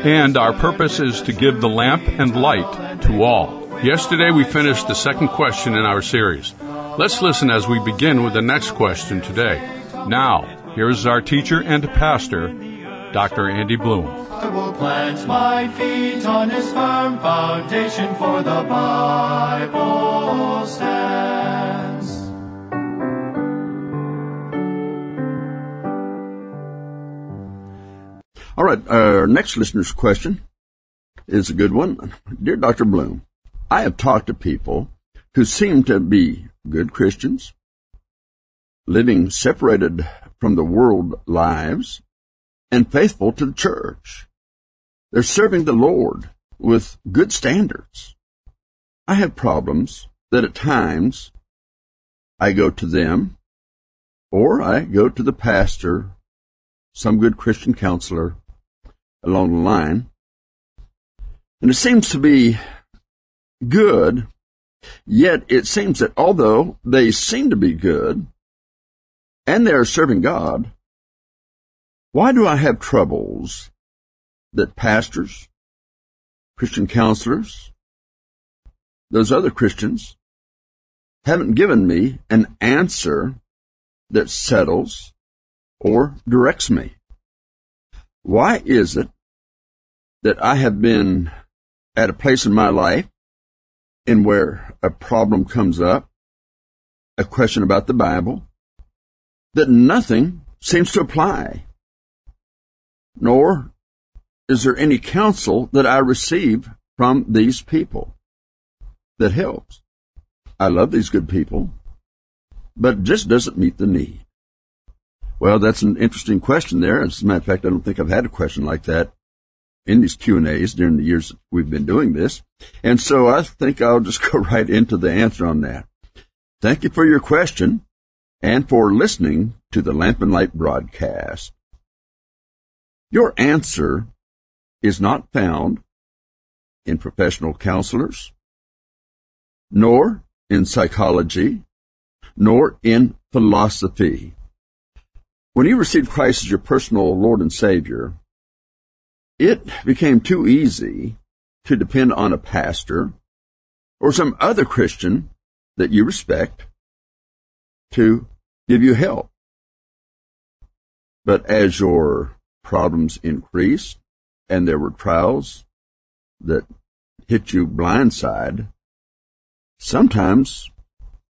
and our purpose is to give the lamp and light to all. Yesterday we finished the second question in our series. Let's listen as we begin with the next question today. Now, here is our teacher and pastor, Dr. Andy Bloom. I will plant my feet on his firm foundation, for the Bible stands. All right, our next listener's question is a good one. Dear Dr. Bloom, I have talked to people who seem to be good Christians, living separated from the world lives, and faithful to the church. They're serving the Lord with good standards. I have problems that at times I go to them, or I go to the pastor, some good Christian counselor, along the line, and it seems to be good, yet it seems that although they seem to be good and they are serving God, why do I have troubles that pastors, Christian counselors, those other Christians haven't given me an answer that settles or directs me? Why is it that I have been at a place in my life and where a problem comes up, a question about the Bible, that nothing seems to apply, nor is there any counsel that I receive from these people that helps? I love these good people, but it just doesn't meet the need. Well, that's an interesting question there. As a matter of fact, I don't think I've had a question like that in these Q&As during the years that we've been doing this. And so I think I'll just go right into the answer on that. Thank you for your question and for listening to the Lamp and Light broadcast. Your answer is not found in professional counselors, nor in psychology, nor in philosophy. When you received Christ as your personal Lord and Savior, it became too easy to depend on a pastor or some other Christian that you respect to give you help. But as your problems increased and there were trials that hit you blindside, sometimes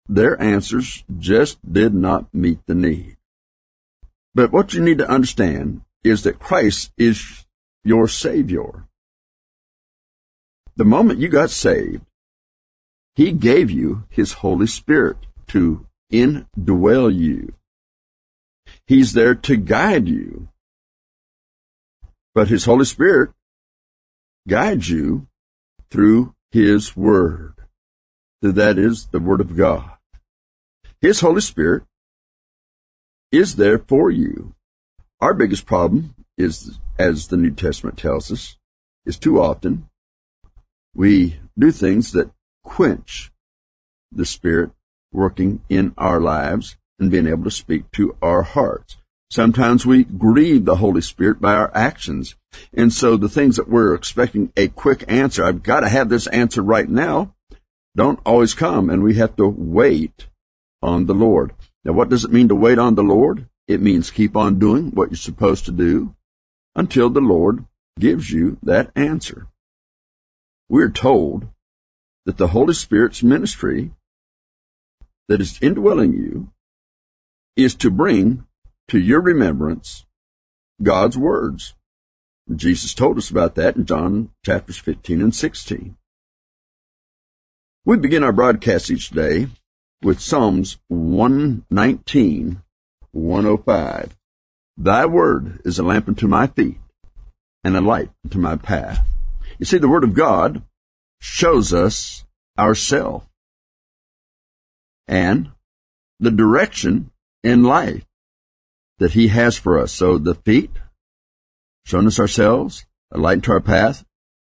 their answers just did not meet the need. But what you need to understand is that Christ is your Savior. The moment you got saved, He gave you His Holy Spirit to indwell you. He's there to guide you. But His Holy Spirit guides you through His Word. That is the Word of God. His Holy Spirit is there for you. Our biggest problem is, as the New Testament tells us, is too often we do things that quench the Spirit working in our lives and being able to speak to our hearts. Sometimes we grieve the Holy Spirit by our actions. And so the things that we're expecting a quick answer, I've got to have this answer right now, don't always come, and we have to wait on the Lord. Now, what does it mean to wait on the Lord? It means keep on doing what you're supposed to do until the Lord gives you that answer. We're told that the Holy Spirit's ministry that is indwelling you is to bring to your remembrance God's words. Jesus told us about that in John chapters 15 and 16. We begin our broadcast each day with Psalms 119, 105. Thy word is a lamp unto my feet and a light unto my path. You see, the Word of God shows us ourselves and the direction in life that He has for us. So the feet, showing us ourselves, a light into our path,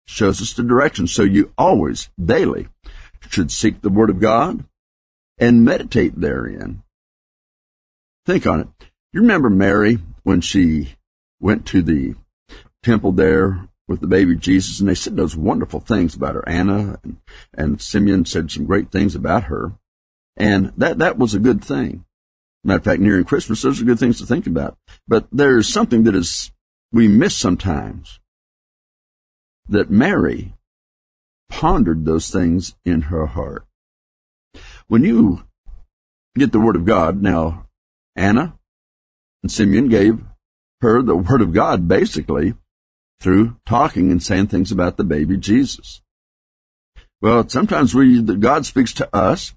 shows us the direction. So you always, daily, should seek the Word of God and meditate therein. Think on it. You remember Mary when she went to the temple there with the baby Jesus, and they said those wonderful things about her. Anna and Simeon said some great things about her, and that was a good thing. Matter of fact, nearing Christmas, those are good things to think about. But there's something that is we miss sometimes, that Mary pondered those things in her heart. When you get the Word of God, now Anna and Simeon gave her the Word of God, basically, through talking and saying things about the baby Jesus. Well, sometimes God speaks to us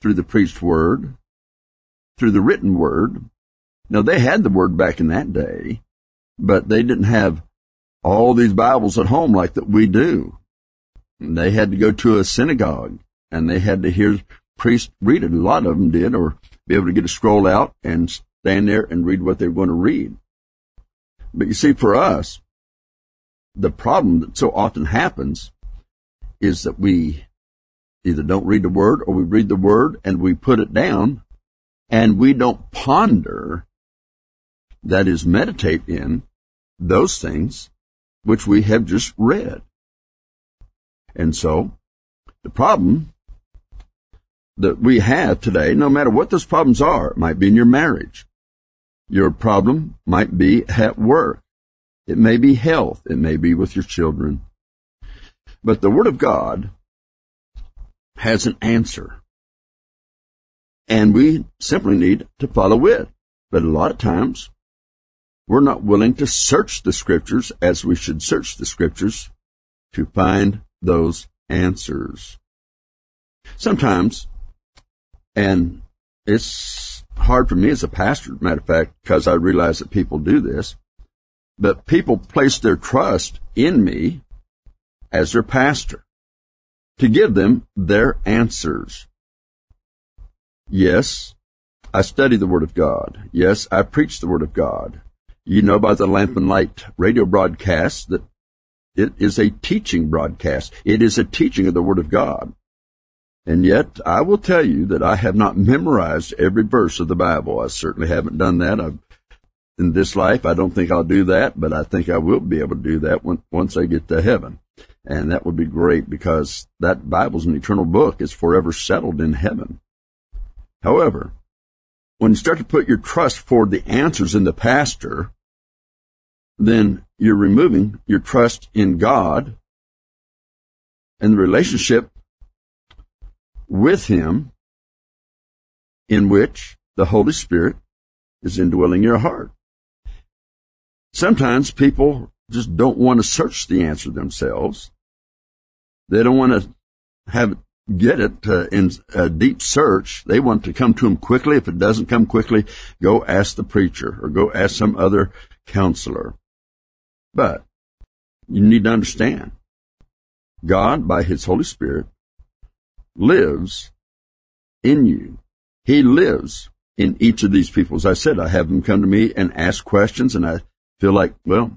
through the preached Word, through the written Word. Now, they had the Word back in that day, but they didn't have all these Bibles at home like that we do. And they had to go to a synagogue, and they had to hear priests read it. A lot of them did, or be able to get a scroll out and stand there and read what they were going to read. But you see, for us, the problem that so often happens is that we either don't read the Word, or we read the Word and we put it down, and we don't ponder, that is, meditate in those things which we have just read. And so, the problem that we have today, no matter what those problems are, it might be in your marriage. Your problem might be at work. It may be health. It may be with your children. But the Word of God has an answer, and we simply need to follow it. But a lot of times, we're not willing to search the Scriptures as we should search the Scriptures to find those answers. Sometimes, and it's hard for me as a pastor, as a matter of fact, because I realize that people do this, but people place their trust in me as their pastor to give them their answers. Yes, I study the Word of God. Yes, I preach the Word of God. You know by the Lamp and Light radio broadcast that it is a teaching broadcast. It is a teaching of the Word of God. And yet, I will tell you that I have not memorized every verse of the Bible. I certainly haven't done that. In this life, I don't think I'll do that, but I think I will be able to do that once I get to heaven. And that would be great, because that Bible's an eternal book. It's forever settled in heaven. However, when you start to put your trust for the answers in the pastor, then you're removing your trust in God and the relationship with Him, in which the Holy Spirit is indwelling your heart. Sometimes people just don't want to search the answer themselves. They don't want to get it in a deep search. They want to come to Him quickly. If it doesn't come quickly, go ask the preacher or go ask some other counselor. But you need to understand, God, by His Holy Spirit, lives in you. He lives in each of these people. As I said, I have them come to me and ask questions, and I feel like, well,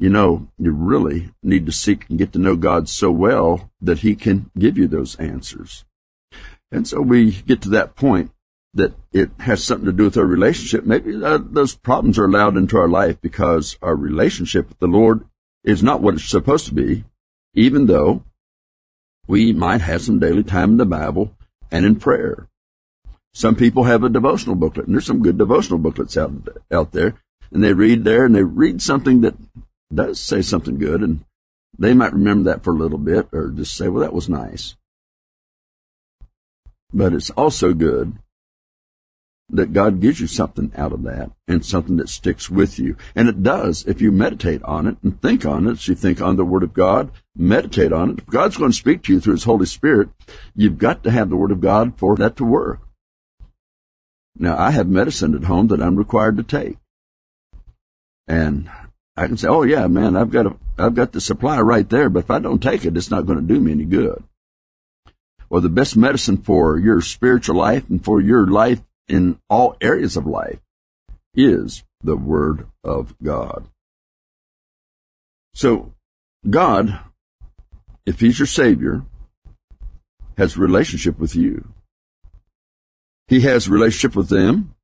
you know, you really need to seek and get to know God so well that He can give you those answers. And so we get to that point that it has something to do with our relationship. Maybe those problems are allowed into our life because our relationship with the Lord is not what it's supposed to be, even though we might have some daily time in the Bible and in prayer. Some people have a devotional booklet, and there's some good devotional booklets out there, and they read there, and they read something that does say something good, and they might remember that for a little bit, or just say, well, that was nice. But it's also good that God gives you something out of that, and something that sticks with you. And it does if you meditate on it and think on it. So you think on the Word of God, meditate on it. If God's going to speak to you through His Holy Spirit, you've got to have the Word of God for that to work. Now, I have medicine at home that I'm required to take. And I can say, oh yeah, man, I've got the supply right there, but if I don't take it, it's not going to do me any good. Or the best medicine for your spiritual life and for your life in all areas of life is the Word of God. So God, if He's your Savior, has a relationship with you. He has a relationship with them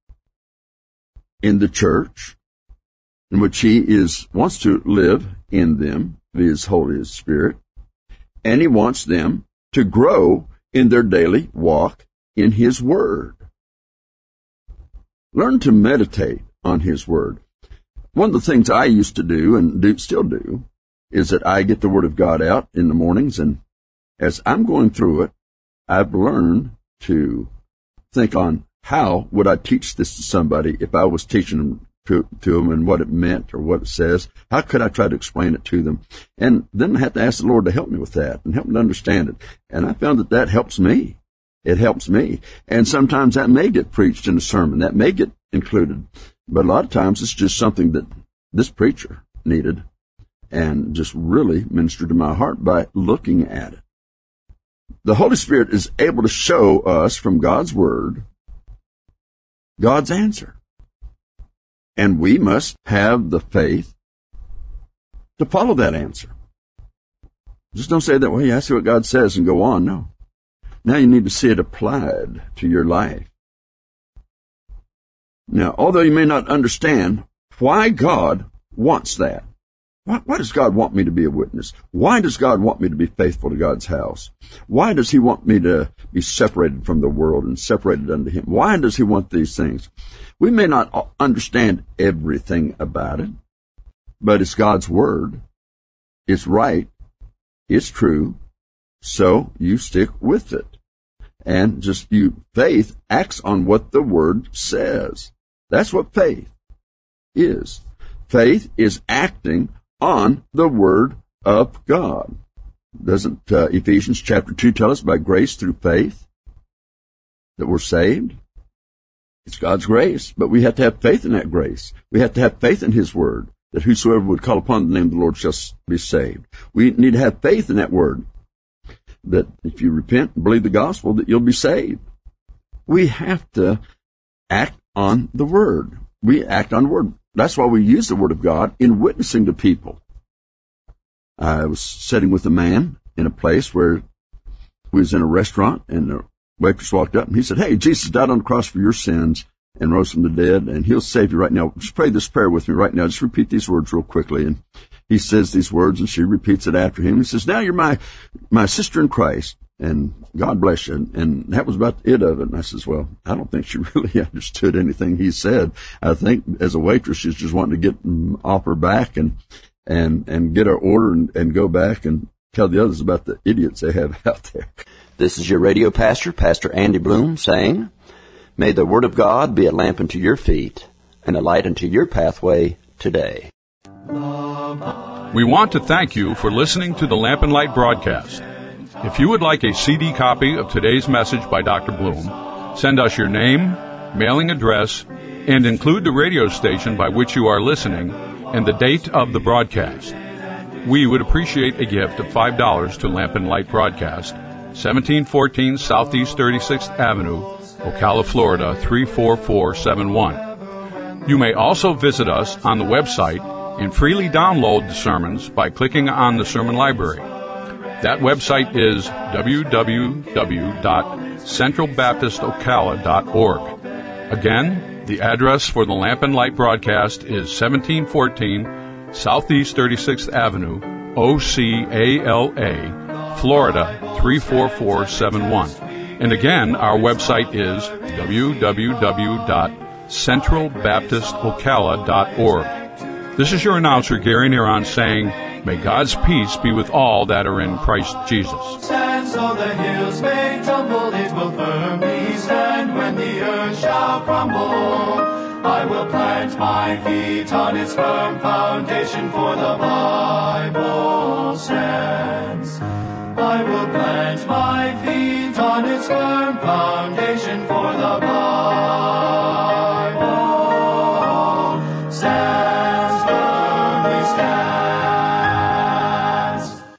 in the church, in which He wants to live in them via His Holy Spirit, and He wants them to grow in their daily walk in His Word. Learn to meditate on His Word. One of the things I used to do, and still do, is that I get the Word of God out in the mornings, and as I'm going through it, I've learned to think on how would I teach this to somebody if I was teaching them to them and what it meant or what it says. How could I try to explain it to them? And then I have to ask the Lord to help me with that and help me to understand it. And I found that helps me. It helps me. And sometimes that may get preached in a sermon. That may get included. But a lot of times it's just something that this preacher needed and just really ministered to my heart by looking at it. The Holy Spirit is able to show us from God's Word God's answer. And we must have the faith to follow that answer. Just don't say that, well, yeah, I see what God says and go on. No. Now you need to see it applied to your life. Now, although you may not understand why God wants that, why does God want me to be a witness? Why does God want me to be faithful to God's house? Why does He want me to be separated from the world and separated unto Him? Why does He want these things? We may not understand everything about it, but it's God's Word. It's right. It's true. So you stick with it. And just faith acts on what the Word says. That's what faith is. Faith is acting on the Word of God. Doesn't Ephesians chapter 2 tell us by grace through faith that we're saved? It's God's grace, but we have to have faith in that grace. We have to have faith in His Word, that whosoever would call upon the name of the Lord shall be saved. We need to have faith in that Word, that if you repent and believe the gospel, that you'll be saved. We have to act on the Word. We act on the Word. That's why we use the Word of God in witnessing to people. I was sitting with a man in a place where we was in a restaurant, and the waitress walked up, and he said, hey, Jesus died on the cross for your sins and rose from the dead, and He'll save you right now. Just pray this prayer with me right now. Just repeat these words real quickly. And he says these words, and she repeats it after him. He says, now you're my sister in Christ, and God bless you. And that was about the it of it. And I says, well, I don't think she really understood anything he said. I think as a waitress, she's just wanting to get off her back and get her order and go back and tell the others about the idiots they have out there. This is your radio pastor, Pastor Andy Bloom, saying, may the Word of God be a lamp unto your feet and a light unto your pathway today. We want to thank you for listening to the Lamp and Light broadcast. If you would like a CD copy of today's message by Dr. Bloom, send us your name, mailing address, and include the radio station by which you are listening and the date of the broadcast. We would appreciate a gift of $5 to Lamp and Light Broadcast, 1714 Southeast 36th Avenue, Ocala, Florida, 34471. You may also visit us on the website and freely download the sermons by clicking on the Sermon Library. That website is www.centralbaptistocala.org. Again, the address for the Lamp and Light broadcast is 1714 Southeast 36th Avenue, Ocala, Florida, 34471. And again, our website is www.centralbaptistocala.org. This is your announcer, Gary Niron, saying, may God's peace be with all that are in Christ Jesus. Stands on the hills may tumble, it will firmly stand when the earth shall crumble. I will plant my feet on its firm foundation, for the Bible stands. I will plant my feet on its firm foundation, for the Bible